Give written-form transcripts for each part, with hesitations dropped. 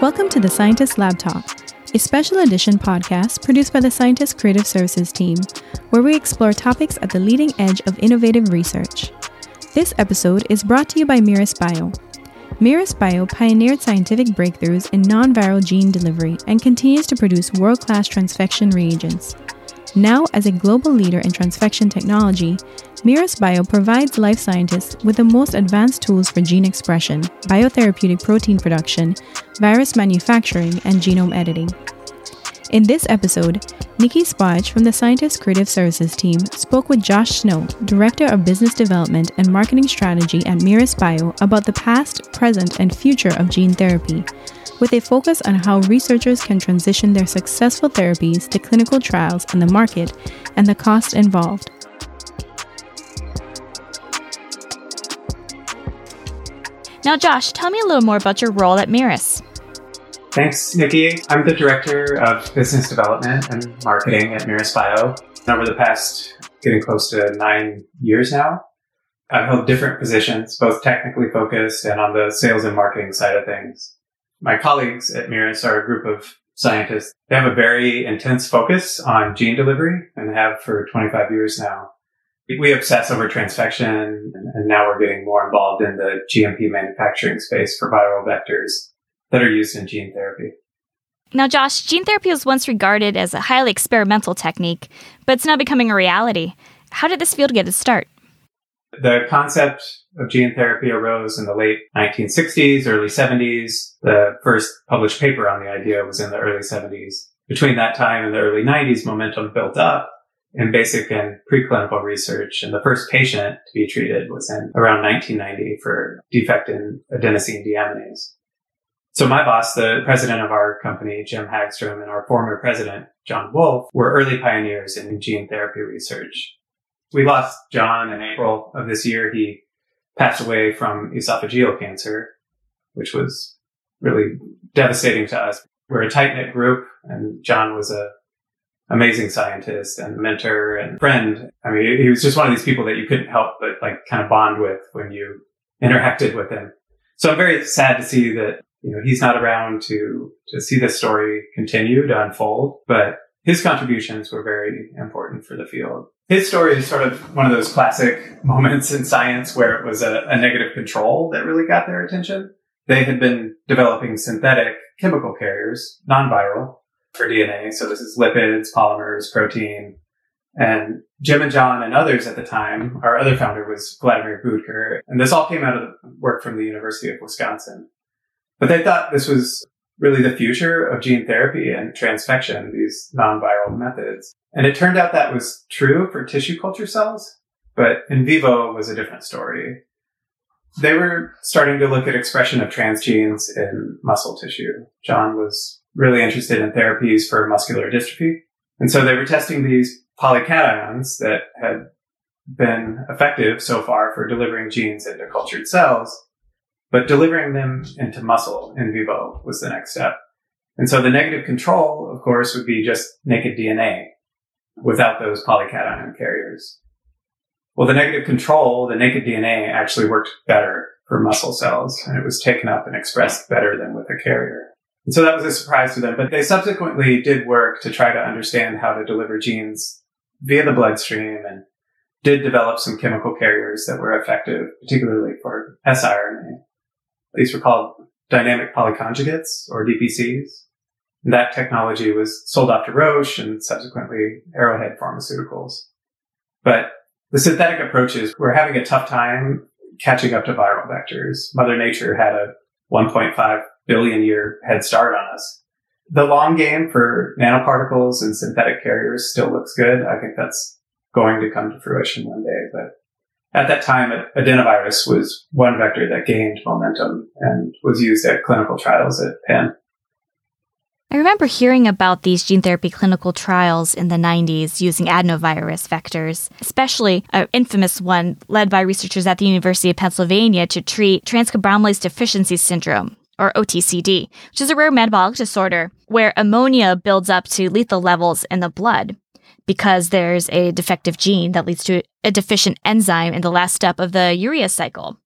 Welcome to The Scientist LabTalk, a special edition podcast produced by The Scientist Creative Services team, where we explore topics at the leading edge of innovative research. This episode is brought to you by Mirus Bio. Mirus Bio pioneered scientific breakthroughs in non-viral gene delivery and continues to produce world-class transfection reagents. Now, as a global leader in transfection technology, Mirus Bio provides life scientists with the most advanced tools for gene expression, biotherapeutic protein production, virus manufacturing, and genome editing. In this episode, Niki Spahich from the Scientist Creative Services team spoke with Josh Snow, Director of Business Development and Marketing Strategy at Mirus Bio, about the past, present, and future of gene therapy, with a focus on how researchers can transition their successful therapies to clinical trials in the market and the cost involved. Now, Josh, tell me a little more about your role at Mirus. Thanks, Niki. I'm the Director of Business Development and Marketing at Mirus Bio. Over the past, getting close to 9 years now, I've held different positions, both technically focused and on the sales and marketing side of things. My colleagues at Mirus are a group of scientists. They have a very intense focus on gene delivery and have for 25 years now. We obsess over transfection, and now we're getting more involved in the GMP manufacturing space for viral vectors that are used in gene therapy. Now, Josh, gene therapy was once regarded as a highly experimental technique, but it's now becoming a reality. How did this field get its start? The concept of gene therapy arose in the late 1960s, early 70s. The first published paper on the idea was in the early 70s. Between that time and the early 90s, momentum built up in basic and preclinical research, and the first patient to be treated was in around 1990 for defect in adenosine deaminase. So my boss, the president of our company, Jim Hagstrom, and our former president, John Wolfe, were early pioneers in gene therapy research. We lost John in April of this year. He passed away from esophageal cancer, which was really devastating to us. We're a tight-knit group, and John was an amazing scientist and mentor and friend. I mean, he was just one of these people that you couldn't help but kind of bond with when you interacted with him. So I'm very sad to see that, he's not around to see this story continue to unfold, but his contributions were very important for the field. His story is sort of one of those classic moments in science where it was a negative control that really got their attention. They had been developing synthetic chemical carriers, non-viral, for DNA. So this is lipids, polymers, protein. And Jim and John and others at the time, our other founder was Vladimir Budker, and this all came out of work from the University of Wisconsin. But they thought this was really the future of gene therapy and transfection, these non-viral methods. And it turned out that was true for tissue culture cells, but in vivo was a different story. They were starting to look at expression of transgenes in muscle tissue. John was really interested in therapies for muscular dystrophy. And so they were testing these polycations that had been effective so far for delivering genes into cultured cells, but delivering them into muscle in vivo was the next step. And so the negative control, of course, would be just naked DNA without those polycation carriers. Well, the negative control, the naked DNA, actually worked better for muscle cells, and it was taken up and expressed better than with a carrier. And so that was a surprise to them, but they subsequently did work to try to understand how to deliver genes via the bloodstream and did develop some chemical carriers that were effective, particularly for siRNA. These were called dynamic polyconjugates, or DPCs. And that technology was sold off to Roche and subsequently Arrowhead Pharmaceuticals. But the synthetic approaches were having a tough time catching up to viral vectors. Mother Nature had a 1.5 billion year head start on us. The long game for nanoparticles and synthetic carriers still looks good. I think that's going to come to fruition one day, but at that time, adenovirus was one vector that gained momentum and was used at clinical trials at Penn. I remember hearing about these gene therapy clinical trials in the 90s using adenovirus vectors, especially an infamous one led by researchers at the University of Pennsylvania to treat transcarbamylase deficiency syndrome, or OTCD, which is a rare metabolic disorder where ammonia builds up to lethal levels in the blood, because there's a defective gene that leads to a deficient enzyme in the last step of the urea cycle.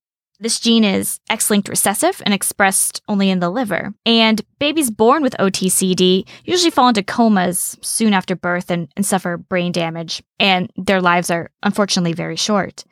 This gene is X-linked recessive and expressed only in the liver. And babies born with OTCD usually fall into comas soon after birth and suffer brain damage. And their lives are unfortunately very short.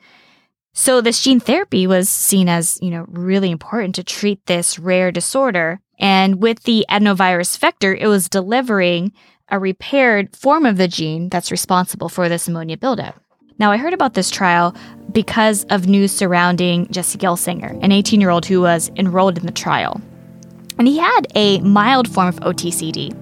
So this gene therapy was seen as, really important to treat this rare disorder. And with the adenovirus vector, it was delivering a repaired form of the gene that's responsible for this ammonia buildup. Now, I heard about this trial because of news surrounding Jesse Gelsinger, an 18-year-old who was enrolled in the trial. And he had a mild form of OTCD.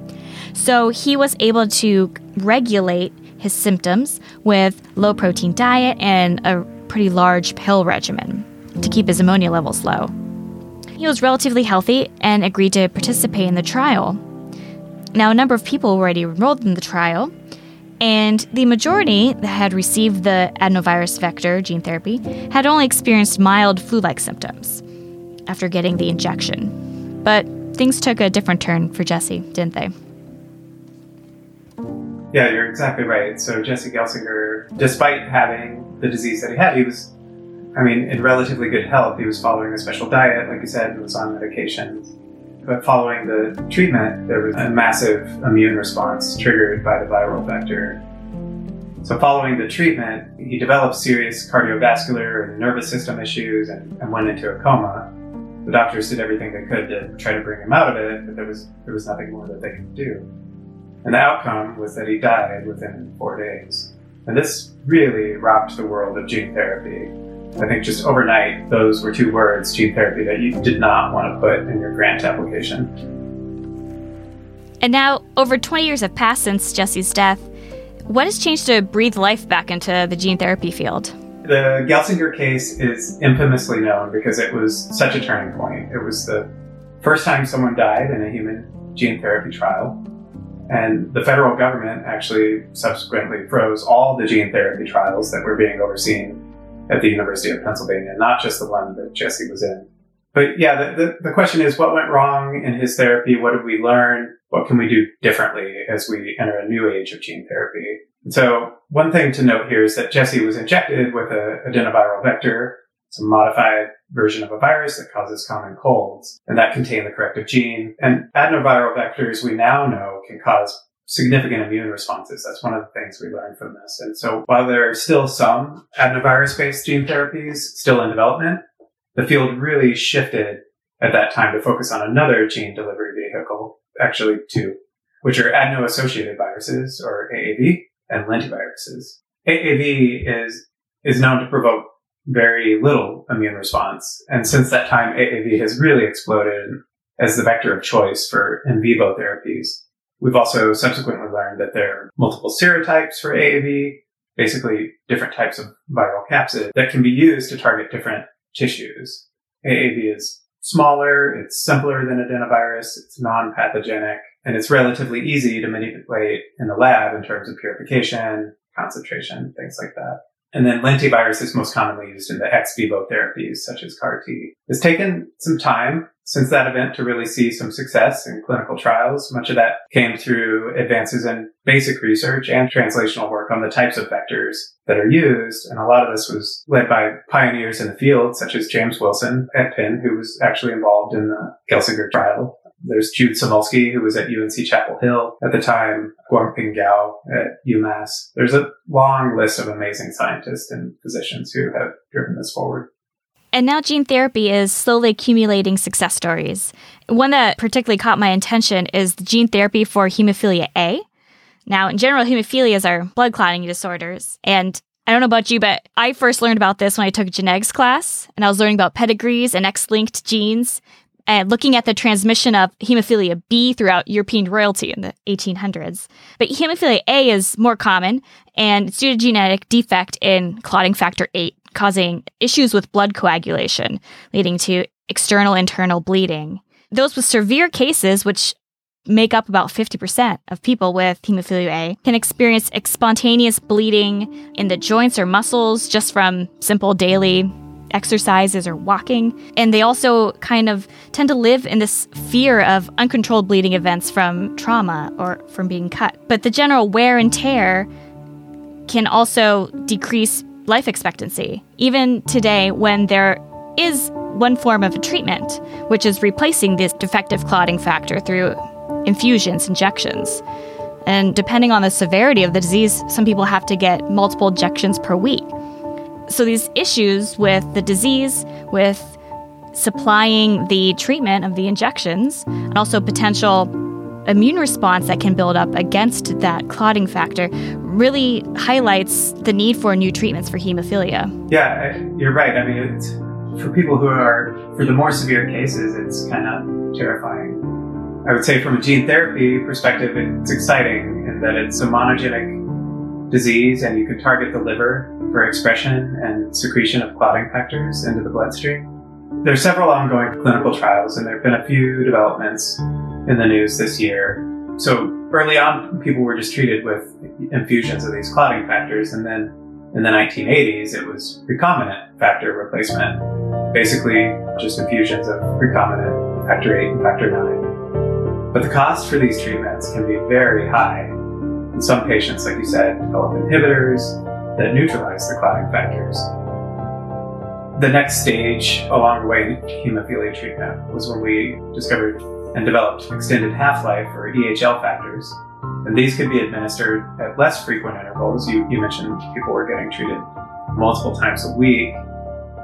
So he was able to regulate his symptoms with low-protein diet and a pretty large pill regimen to keep his ammonia levels low. He was relatively healthy and agreed to participate in the trial. Now, a number of people were already enrolled in the trial, and the majority that had received the adenovirus vector gene therapy had only experienced mild flu-like symptoms after getting the injection. But things took a different turn for Jesse, didn't they? Yeah, you're exactly right. So Jesse Gelsinger, despite having the disease that he had, he was, in relatively good health. He was following a special diet, like you said, and was on medications. But following the treatment, there was a massive immune response triggered by the viral vector. So following the treatment, he developed serious cardiovascular and nervous system issues and went into a coma. The doctors did everything they could to try to bring him out of it, but there was nothing more that they could do. And the outcome was that he died within 4 days. And this really rocked the world of gene therapy. I think just overnight, those were two words, gene therapy, that you did not want to put in your grant application. And now, over 20 years have passed since Jesse's death. What has changed to breathe life back into the gene therapy field? The Gelsinger case is infamously known because it was such a turning point. It was the first time someone died in a human gene therapy trial. And the federal government actually subsequently froze all the gene therapy trials that were being overseen at the University of Pennsylvania, not just the one that Jesse was in. But yeah, the question is, what went wrong in his therapy? What did we learn? What can we do differently as we enter a new age of gene therapy? And so one thing to note here is that Jesse was injected with an adenoviral vector. It's a modified version of a virus that causes common colds, and that contained the corrective gene. And adenoviral vectors, we now know, can cause significant immune responses. That's one of the things we learned from this. And so while there are still some adenovirus-based gene therapies still in development, the field really shifted at that time to focus on another gene delivery vehicle, actually two, which are adeno-associated viruses, or AAV, and lentiviruses. AAV is known to provoke very little immune response. And since that time, AAV has really exploded as the vector of choice for in vivo therapies. We've also subsequently learned that there are multiple serotypes for AAV, basically different types of viral capsid that can be used to target different tissues. AAV is smaller, it's simpler than adenovirus, it's non-pathogenic, and it's relatively easy to manipulate in the lab in terms of purification, concentration, things like that. And then lentivirus is most commonly used in the ex vivo therapies, such as CAR T. It's taken some time since that event to really see some success in clinical trials. Much of that came through advances in basic research and translational work on the types of vectors that are used. And a lot of this was led by pioneers in the field, such as James Wilson at Penn, who was actually involved in the Gelsinger trial. There's Jude Samulski, who was at UNC Chapel Hill at the time, Guangping Gao at UMass. There's a long list of amazing scientists and physicians who have driven this forward. And now gene therapy is slowly accumulating success stories. One that particularly caught my attention is the gene therapy for hemophilia A. Now, in general, hemophilias are blood clotting disorders. And I don't know about you, but I first learned about this when I took a genetics class, and I was learning about pedigrees and X-linked genes, and looking at the transmission of hemophilia B throughout European royalty in the 1800s. But hemophilia A is more common, and it's due to genetic defect in clotting factor VIII, causing issues with blood coagulation, leading to external internal bleeding. Those with severe cases, which make up about 50% of people with hemophilia A, can experience spontaneous bleeding in the joints or muscles just from simple daily exercises or walking. And they also kind of tend to live in this fear of uncontrolled bleeding events from trauma or from being cut. But the general wear and tear can also decrease life expectancy. Even today, when there is one form of a treatment, which is replacing this defective clotting factor through infusions, injections. And depending on the severity of the disease, some people have to get multiple injections per week. So these issues with the disease, with supplying the treatment of the injections, and also potential immune response that can build up against that clotting factor really highlights the need for new treatments for hemophilia. Yeah, you're right. I mean, it's, for people who are, for the more severe cases, it's kind of terrifying. I would say from a gene therapy perspective, it's exciting in that it's a monogenic disease and you can target the liver for expression and secretion of clotting factors into the bloodstream. There are several ongoing clinical trials, and there have been a few developments in the news this year. So early on, people were just treated with infusions of these clotting factors, and then in the 1980s, it was recombinant factor replacement, basically just infusions of recombinant factor 8 and factor 9. But the cost for these treatments can be very high. And some patients, like you said, develop inhibitors that neutralize the clotting factors. The next stage along the way to hemophilia treatment was when we discovered and developed extended half-life, or EHL factors. And these could be administered at less frequent intervals. You mentioned people were getting treated multiple times a week,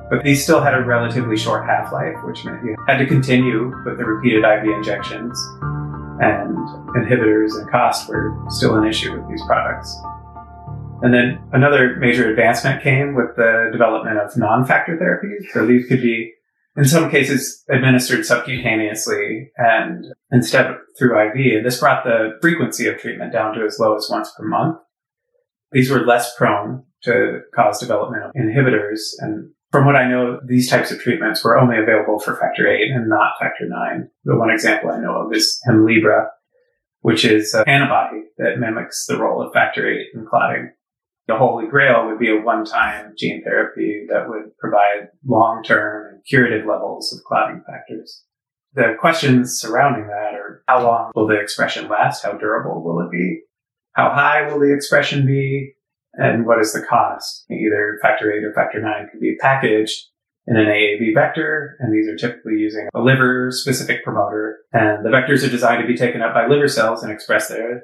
but these still had a relatively short half-life, which meant you had to continue with the repeated IV injections, and inhibitors and cost were still an issue with these products. And then another major advancement came with the development of non-factor therapies. So these could be, in some cases, administered subcutaneously and instead through IV. And this brought the frequency of treatment down to as low as once per month. These were less prone to cause development of inhibitors. And from what I know, these types of treatments were only available for factor 8 and not factor 9. The one example I know of is Hemlibra, which is an antibody that mimics the role of factor 8 in clotting. The Holy Grail would be a one-time gene therapy that would provide long-term and curative levels of clotting factors. The questions surrounding that are, how long will the expression last? How durable will it be? How high will the expression be? And what is the cost? Either factor 8 or factor 9 can be packaged in an AAV vector, and these are typically using a liver-specific promoter, and the vectors are designed to be taken up by liver cells and expressed there.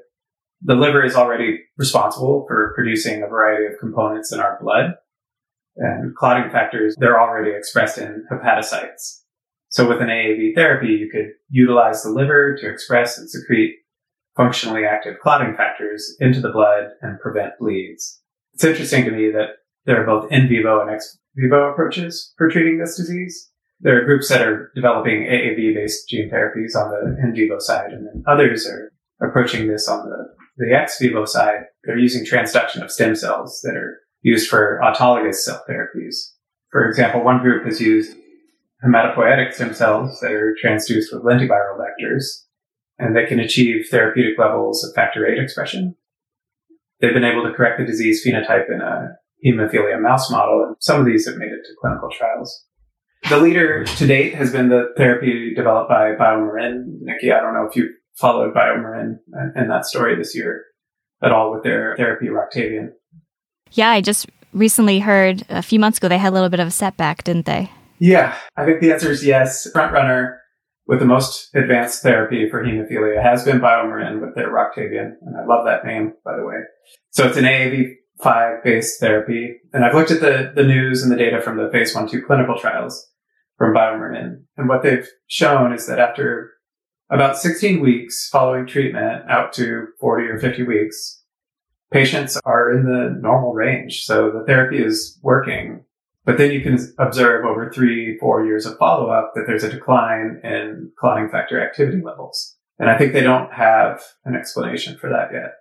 The liver is already responsible for producing a variety of components in our blood, and clotting factors, they're already expressed in hepatocytes. So with an AAV therapy, you could utilize the liver to express and secrete functionally active clotting factors into the blood and prevent bleeds. It's interesting to me that there are both in vivo and ex vivo approaches for treating this disease. There are groups that are developing AAV-based gene therapies on the in vivo side, and then others are approaching this on the ex vivo side. They're using transduction of stem cells that are used for autologous cell therapies. For example, one group has used hematopoietic stem cells that are transduced with lentiviral vectors, and they can achieve therapeutic levels of factor 8 expression. They've been able to correct the disease phenotype in a hemophilia mouse model, and some of these have made it to clinical trials. The leader to date has been the therapy developed by BioMarin. Niki, I don't know if you followed BioMarin and that story this year at all with their therapy, Roctavian. Yeah, I just recently heard a few months ago they had a little bit of a setback, didn't they? Yeah, I think the answer is yes. Front runner with the most advanced therapy for hemophilia has been BioMarin with their Roctavian, and I love that name, by the way. So it's an AAV5 based therapy, and I've looked at the news and the data from the phase 1-2 clinical trials from BioMarin, and what they've shown is that after about 16 weeks following treatment out to 40 or 50 weeks, patients are in the normal range. So the therapy is working, but then you can observe over 3-4 years of follow-up that there's a decline in clotting factor activity levels. And I think they don't have an explanation for that yet.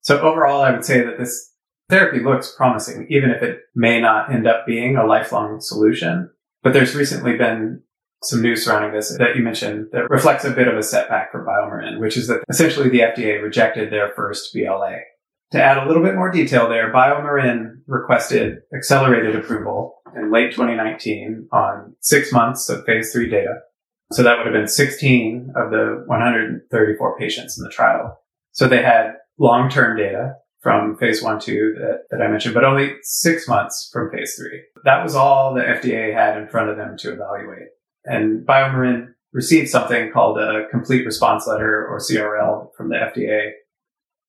So overall, I would say that this therapy looks promising, even if it may not end up being a lifelong solution. But there's recently been some news surrounding this that you mentioned that reflects a bit of a setback for BioMarin, which is that essentially the FDA rejected their first BLA. To add a little bit more detail there, BioMarin requested accelerated approval in late 2019 on 6 months of phase 3 data. So that would have been 16 of the 134 patients in the trial. So they had long-term data from phase 1/2 that I mentioned, but only 6 months from phase 3. That was all the FDA had in front of them to evaluate. And BioMarin received something called a complete response letter, or CRL, from the FDA.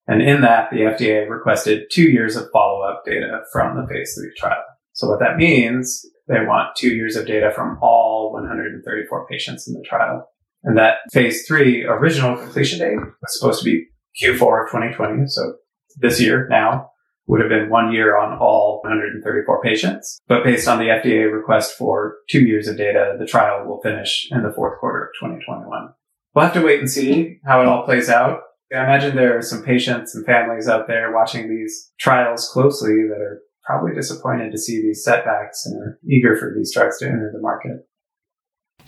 And in that, the FDA requested 2 years of follow-up data from the phase 3 trial. So what that means, they want 2 years of data from all 134 patients in the trial. And that phase 3 original completion date was supposed to be Q4 of 2020. So this year now would have been 1 year on all 134 patients. But based on the FDA request for 2 years of data, the trial will finish in the fourth quarter of 2021. We'll have to wait and see how it all plays out. I imagine there are some patients and families out there watching these trials closely that are probably disappointed to see these setbacks and are eager for these drugs to enter the market.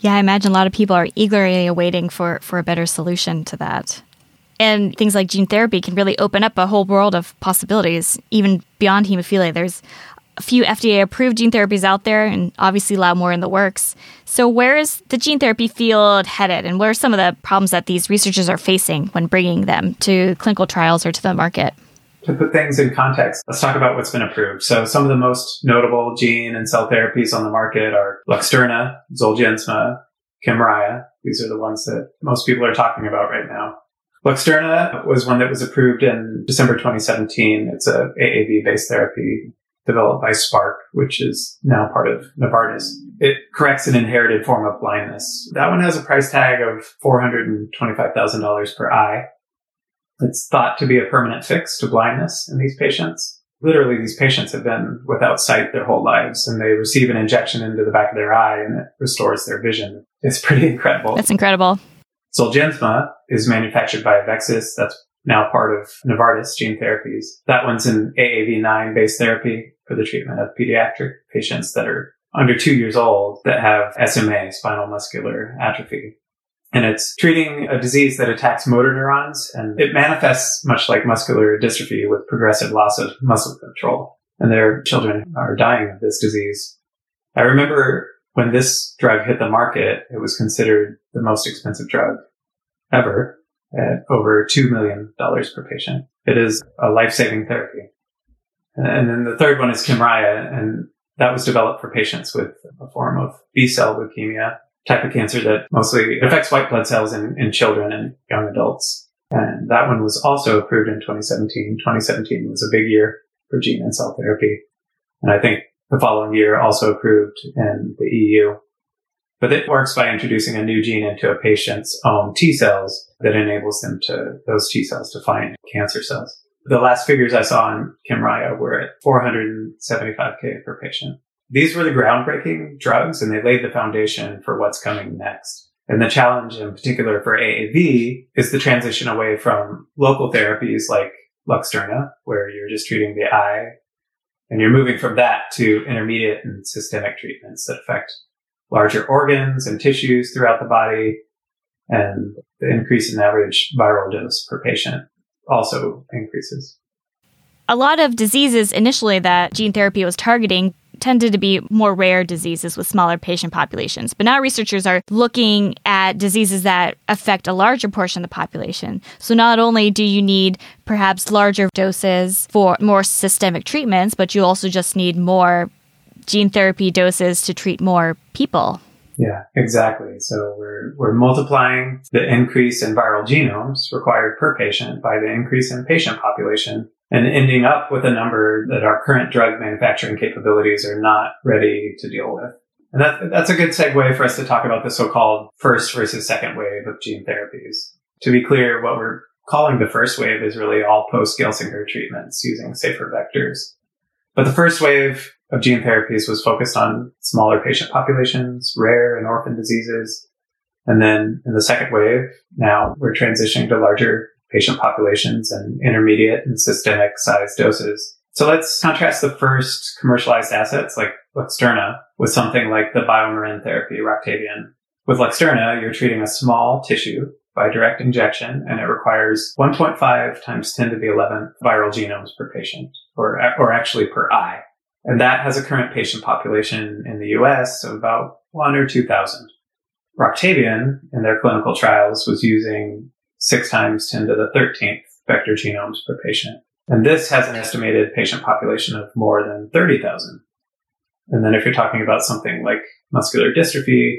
Yeah, I imagine a lot of people are eagerly awaiting for a better solution to that. And things like gene therapy can really open up a whole world of possibilities, even beyond hemophilia. There's a few FDA-approved gene therapies out there, and obviously a lot more in the works. So where is the gene therapy field headed, and what are some of the problems that these researchers are facing when bringing them to clinical trials or to the market? To put things in context, let's talk about what's been approved. So some of the most notable gene and cell therapies on the market are Luxturna, Zolgensma, Kymriah. These are the ones that most people are talking about right now. Luxturna was one that was approved in December 2017. It's an AAV-based therapy developed by Spark, which is now part of Novartis. It corrects an inherited form of blindness. That one has a price tag of $425,000 per eye. It's thought to be a permanent fix to blindness in these patients. Literally, these patients have been without sight their whole lives, and they receive an injection into the back of their eye, and it restores their vision. It's pretty incredible. That's incredible. Zolgensma is manufactured by Avexis. That's now part of Novartis Gene Therapies. That one's an AAV9-based therapy for the treatment of pediatric patients that are under 2 years old that have SMA, spinal muscular atrophy. And it's treating a disease that attacks motor neurons, and it manifests much like muscular dystrophy with progressive loss of muscle control. And their children are dying of this disease. I remember when this drug hit the market, it was considered the most expensive drug ever at over $2 million per patient. It is a life-saving therapy. And then the third one is Kymriah, and that was developed for patients with a form of B-cell leukemia, type of cancer that mostly affects white blood cells in children and young adults. And that one was also approved in 2017. 2017 was a big year for gene and cell therapy. And I think the following year also approved in the EU. But it works by introducing a new gene into a patient's own T cells that enables them to, those T cells to find cancer cells. The last figures I saw in Kymriah were at $475,000 per patient. These were the groundbreaking drugs, and they laid the foundation for what's coming next. And the challenge in particular for AAV is the transition away from local therapies like Luxturna, where you're just treating the eye, and you're moving from that to intermediate and systemic treatments that affect larger organs and tissues throughout the body, and the increase in average viral dose per patient also increases. A lot of diseases initially that gene therapy was targeting tended to be more rare diseases with smaller patient populations. But now researchers are looking at diseases that affect a larger portion of the population. So not only do you need perhaps larger doses for more systemic treatments, but you also just need more gene therapy doses to treat more people. Yeah, exactly. So we're multiplying the increase in viral genomes required per patient by the increase in patient population, and ending up with a number that our current drug manufacturing capabilities are not ready to deal with. And that's a good segue for us to talk about the so-called first versus second wave of gene therapies. To be clear, what we're calling the first wave is really all post-Gelsinger treatments using safer vectors. But the first wave of gene therapies was focused on smaller patient populations, rare and orphan diseases. And then in the second wave, now we're transitioning to larger patient populations and intermediate and systemic size doses. So let's contrast the first commercialized assets like Luxturna with something like the BioMarin therapy, Roctavian. With Luxturna, you're treating a small tissue by direct injection, and it requires 1.5 times 10 to the 11th viral genomes per patient, or actually per eye. And that has a current patient population in the US of about 1,000 or 2,000. Roctavian, in their clinical trials, was using 6 times 10 to the 13th vector genomes per patient. And this has an estimated patient population of more than 30,000. And then if you're talking about something like muscular dystrophy,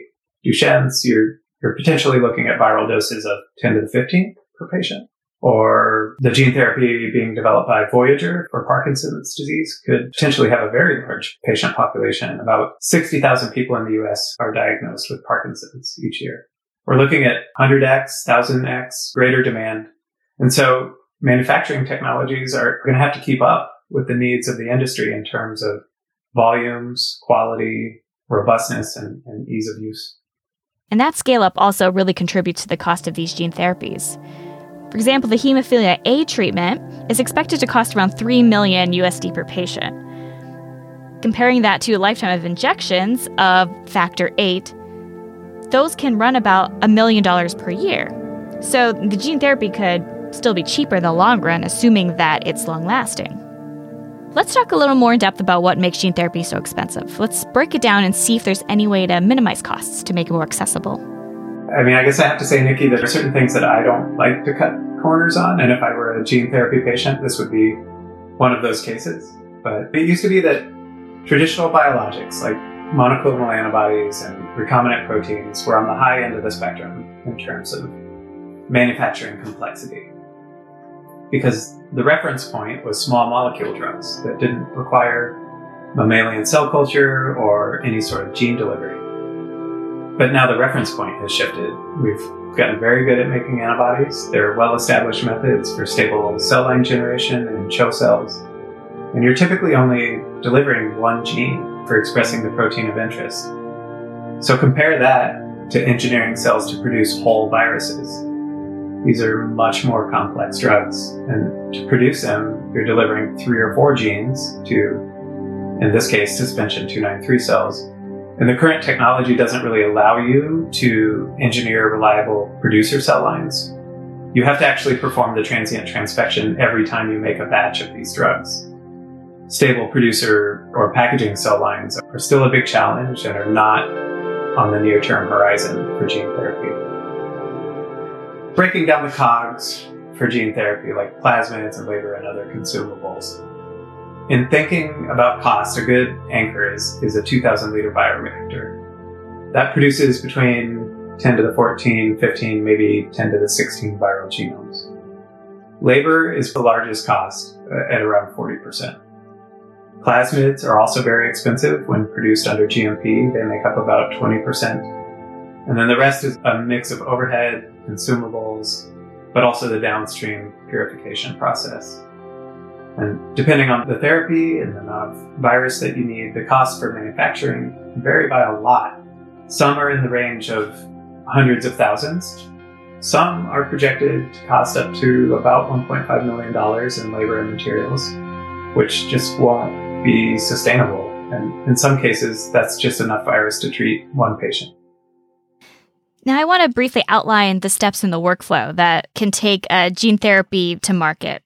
Duchenne's, you're potentially looking at viral doses of 10 to the 15th per patient. Or the gene therapy being developed by Voyager for Parkinson's disease could potentially have a very large patient population. About 60,000 people in the US are diagnosed with Parkinson's each year. We're looking at 100x, 1,000x, greater demand. And so manufacturing technologies are going to have to keep up with the needs of the industry in terms of volumes, quality, robustness, and ease of use. And that scale-up also really contributes to the cost of these gene therapies. For example, the hemophilia A treatment is expected to cost around $3 million per patient. Comparing that to a lifetime of injections of Factor VIII, those can run about $1 million per year. So the gene therapy could still be cheaper in the long run, assuming that it's long-lasting. Let's talk a little more in depth about what makes gene therapy so expensive. Let's break it down and see if there's any way to minimize costs to make it more accessible. I mean, I guess I have to say, Niki, there are certain things that I don't like to cut corners on. And if I were a gene therapy patient, this would be one of those cases. But it used to be that traditional biologics like monoclonal antibodies and recombinant proteins were on the high end of the spectrum in terms of manufacturing complexity, because the reference point was small molecule drugs that didn't require mammalian cell culture or any sort of gene delivery. But now the reference point has shifted. We've gotten very good at making antibodies. There are well-established methods for stable cell line generation and CHO cells. And you're typically only delivering one gene for expressing the protein of interest. So compare that to engineering cells to produce whole viruses. These are much more complex drugs. And to produce them, you're delivering 3 or 4 genes to, in this case, suspension 293 cells. And the current technology doesn't really allow you to engineer reliable producer cell lines. You have to actually perform the transient transfection every time you make a batch of these drugs. Stable producer or packaging cell lines are still a big challenge and are not on the near-term horizon for gene therapy. Breaking down the COGS for gene therapy, like plasmids and labor and other consumables. In thinking about cost, a good anchor is a 2,000-liter bioreactor. That produces between 10 to the 14, 15, maybe 10 to the 16 viral genomes. Labor is the largest cost at around 40%. Plasmids are also very expensive when produced under GMP. They make up about 20%. And then the rest is a mix of overhead, consumables, but also the downstream purification process. And depending on the therapy and the amount of virus that you need, the costs for manufacturing vary by a lot. Some are in the range of hundreds of thousands. Some are projected to cost up to about $1.5 million in labor and materials, which just won't be sustainable. And in some cases, that's just enough virus to treat one patient. Now, I want to briefly outline the steps in the workflow that can take a gene therapy to market.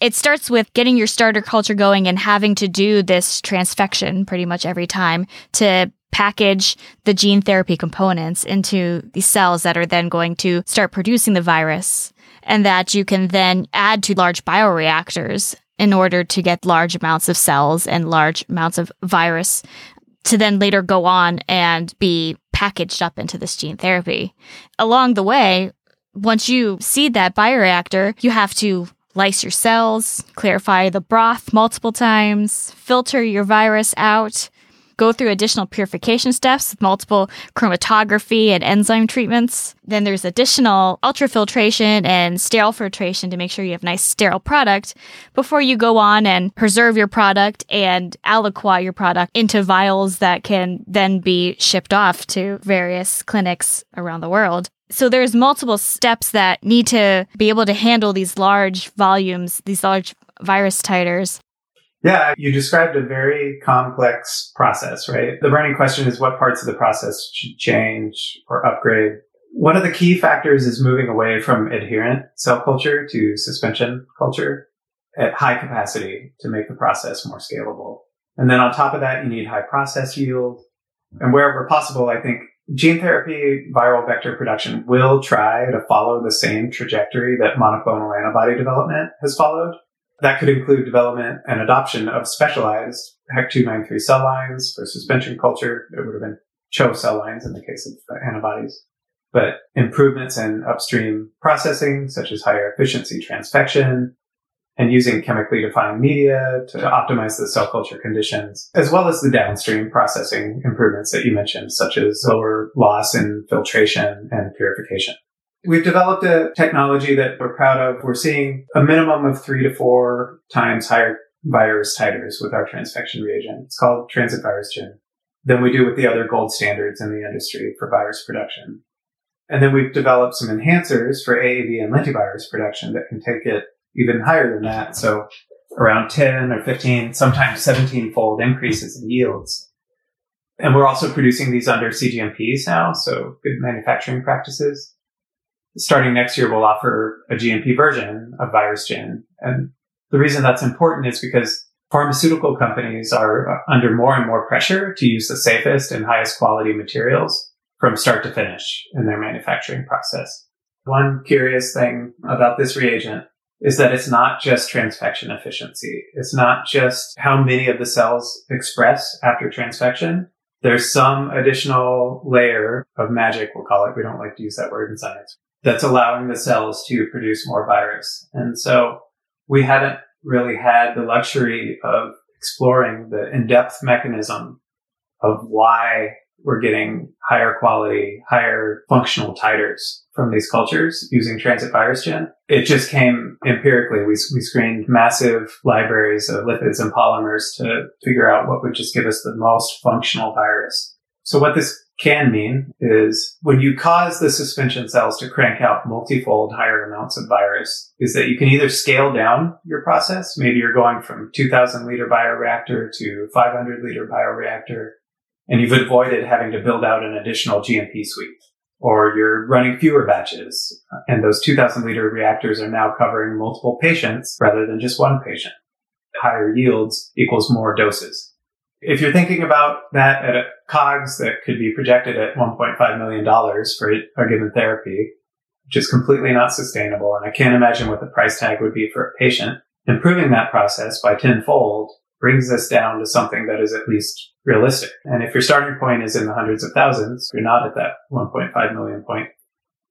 It starts with getting your starter culture going and having to do this transfection pretty much every time to package the gene therapy components into these cells that are then going to start producing the virus, and that you can then add to large bioreactors in order to get large amounts of cells and large amounts of virus to then later go on and be packaged up into this gene therapy. Along the way, once you seed that bioreactor, you have to lyse your cells, clarify the broth multiple times, filter your virus out, go through additional purification steps with multiple chromatography and enzyme treatments. Then there's additional ultrafiltration and sterile filtration to make sure you have nice sterile product before you go on and preserve your product and aliquot your product into vials that can then be shipped off to various clinics around the world. So there's multiple steps that need to be able to handle these large volumes, these large virus titers. Yeah, you described a very complex process, right? The burning question is what parts of the process should change or upgrade. One of the key factors is moving away from adherent cell culture to suspension culture at high capacity to make the process more scalable. And then on top of that, you need high process yield. And wherever possible, I think gene therapy viral vector production will try to follow the same trajectory that monoclonal antibody development has followed. That could include development and adoption of specialized HEK293 cell lines for suspension culture. It would have been CHO cell lines in the case of antibodies. But improvements in upstream processing, such as higher efficiency transfection, and using chemically defined media to optimize the cell culture conditions, as well as the downstream processing improvements that you mentioned, such as lower loss in filtration and purification. We've developed a technology that we're proud of. We're seeing a minimum of 3 to 4 times higher virus titers with our transfection reagent. It's called Transit Virus Gen than we do with the other gold standards in the industry for virus production. And then we've developed some enhancers for AAV and lentivirus production that can take it even higher than that. So around 10 or 15, sometimes 17-fold increases in yields. And we're also producing these under cGMPs now, so good manufacturing practices. Starting next year, we'll offer a GMP version of VirusGen. And the reason that's important is because pharmaceutical companies are under more and more pressure to use the safest and highest quality materials from start to finish in their manufacturing process. One curious thing about this reagent is that it's not just transfection efficiency. It's not just how many of the cells express after transfection. There's some additional layer of magic, we'll call it. We don't like to use that word in science. That's allowing the cells to produce more virus. And so we hadn't really had the luxury of exploring the in-depth mechanism of why we're getting higher quality, higher functional titers from these cultures using Transit Virus Gen. It just came empirically. We screened massive libraries of lipids and polymers to figure out what would just give us the most functional virus. So what this can mean is when you cause the suspension cells to crank out multifold higher amounts of virus, is that you can either scale down your process. Maybe you're going from 2,000-liter bioreactor to 500-liter bioreactor, and you've avoided having to build out an additional GMP suite, or you're running fewer batches, and those 2,000-liter reactors are now covering multiple patients rather than just one patient. Higher yields equals more doses. If you're thinking about that at a COGS that could be projected at $1.5 million for a given therapy, which is completely not sustainable, and I can't imagine what the price tag would be for a patient, improving that process by tenfold brings us down to something that is at least realistic. And if your starting point is in the hundreds of thousands, you're not at that 1.5 million point,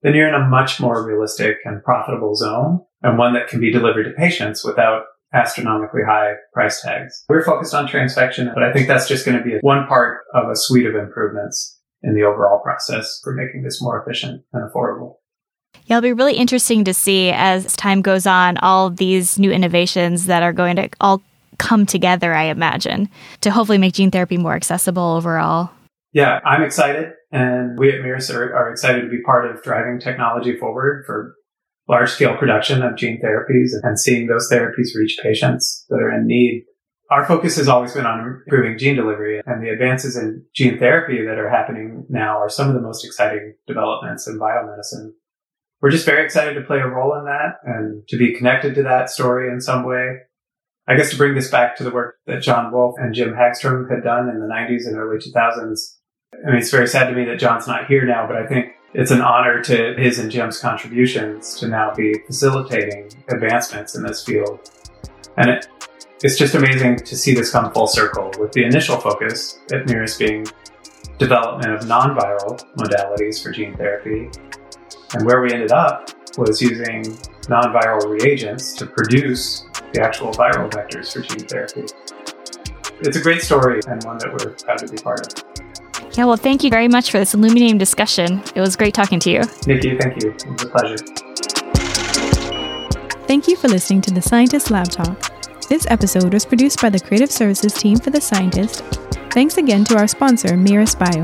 then you're in a much more realistic and profitable zone, and one that can be delivered to patients without astronomically high price tags. We're focused on transfection, but I think that's just going to be one part of a suite of improvements in the overall process for making this more efficient and affordable. Yeah, it'll be really interesting to see as time goes on, all of these new innovations that are going to all come together, I imagine, to hopefully make gene therapy more accessible overall. Yeah, I'm excited. And we at Mirus are excited to be part of driving technology forward for large-scale production of gene therapies and seeing those therapies reach patients that are in need. Our focus has always been on improving gene delivery, and the advances in gene therapy that are happening now are some of the most exciting developments in biomedicine. We're just very excited to play a role in that and to be connected to that story in some way. I guess to bring this back to the work that John Wolfe and Jim Hagstrom had done in the 90s and early 2000s, I mean, it's very sad to me that John's not here now, but I think it's an honor to his and Jim's contributions to now be facilitating advancements in this field. And it's just amazing to see this come full circle, with the initial focus at Mirus being development of non-viral modalities for gene therapy. And where we ended up was using non-viral reagents to produce the actual viral vectors for gene therapy. It's a great story and one that we're proud to be part of. Yeah, well, thank you very much for this illuminating discussion. It was great talking to you. Niki, thank you. It was a pleasure. Thank you for listening to The Scientist Lab Talk. This episode was produced by the Creative Services team for The Scientist. Thanks again to our sponsor, Mirus Bio.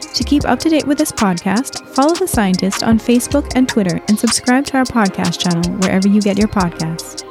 To keep up to date with this podcast, follow The Scientist on Facebook and Twitter, and subscribe to our podcast channel wherever you get your podcasts.